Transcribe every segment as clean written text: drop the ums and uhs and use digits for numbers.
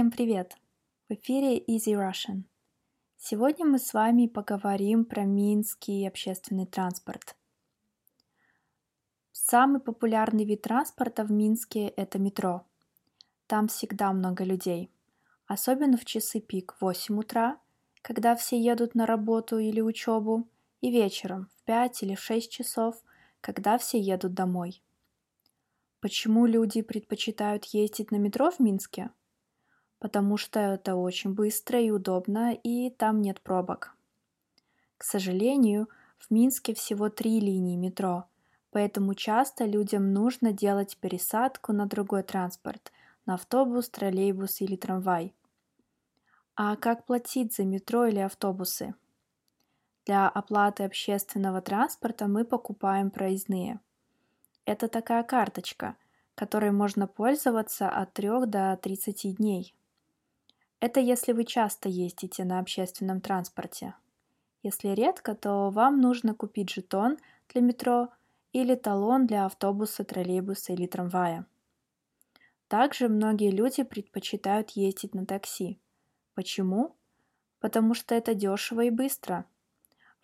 Всем привет! В эфире Easy Russian. Сегодня мы с вами поговорим про минский общественный транспорт. Самый популярный вид транспорта в Минске – это метро. Там всегда много людей, особенно в часы пик в 8 утра, когда все едут на работу или учебу, и вечером в 5 или в 6 часов, когда все едут домой. Почему люди предпочитают ездить на метро в Минске? Потому что это очень быстро и удобно, и там нет пробок. К сожалению, в Минске всего 3 линии метро, поэтому часто людям нужно делать пересадку на другой транспорт, на автобус, троллейбус или трамвай. А как платить за метро или автобусы? Для оплаты общественного транспорта мы покупаем проездные. Это такая карточка, которой можно пользоваться от 3 до 30 дней. Это если вы часто ездите на общественном транспорте. Если редко, то вам нужно купить жетон для метро или талон для автобуса, троллейбуса или трамвая. Также многие люди предпочитают ездить на такси. Почему? Потому что это дешево и быстро.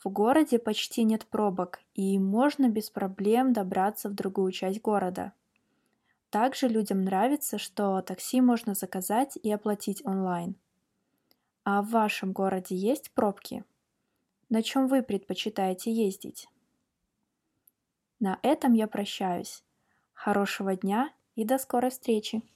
В городе почти нет пробок, и можно без проблем добраться в другую часть города. Также людям нравится, что такси можно заказать и оплатить онлайн. А в вашем городе есть пробки? На чем вы предпочитаете ездить? На этом я прощаюсь. Хорошего дня и до скорой встречи!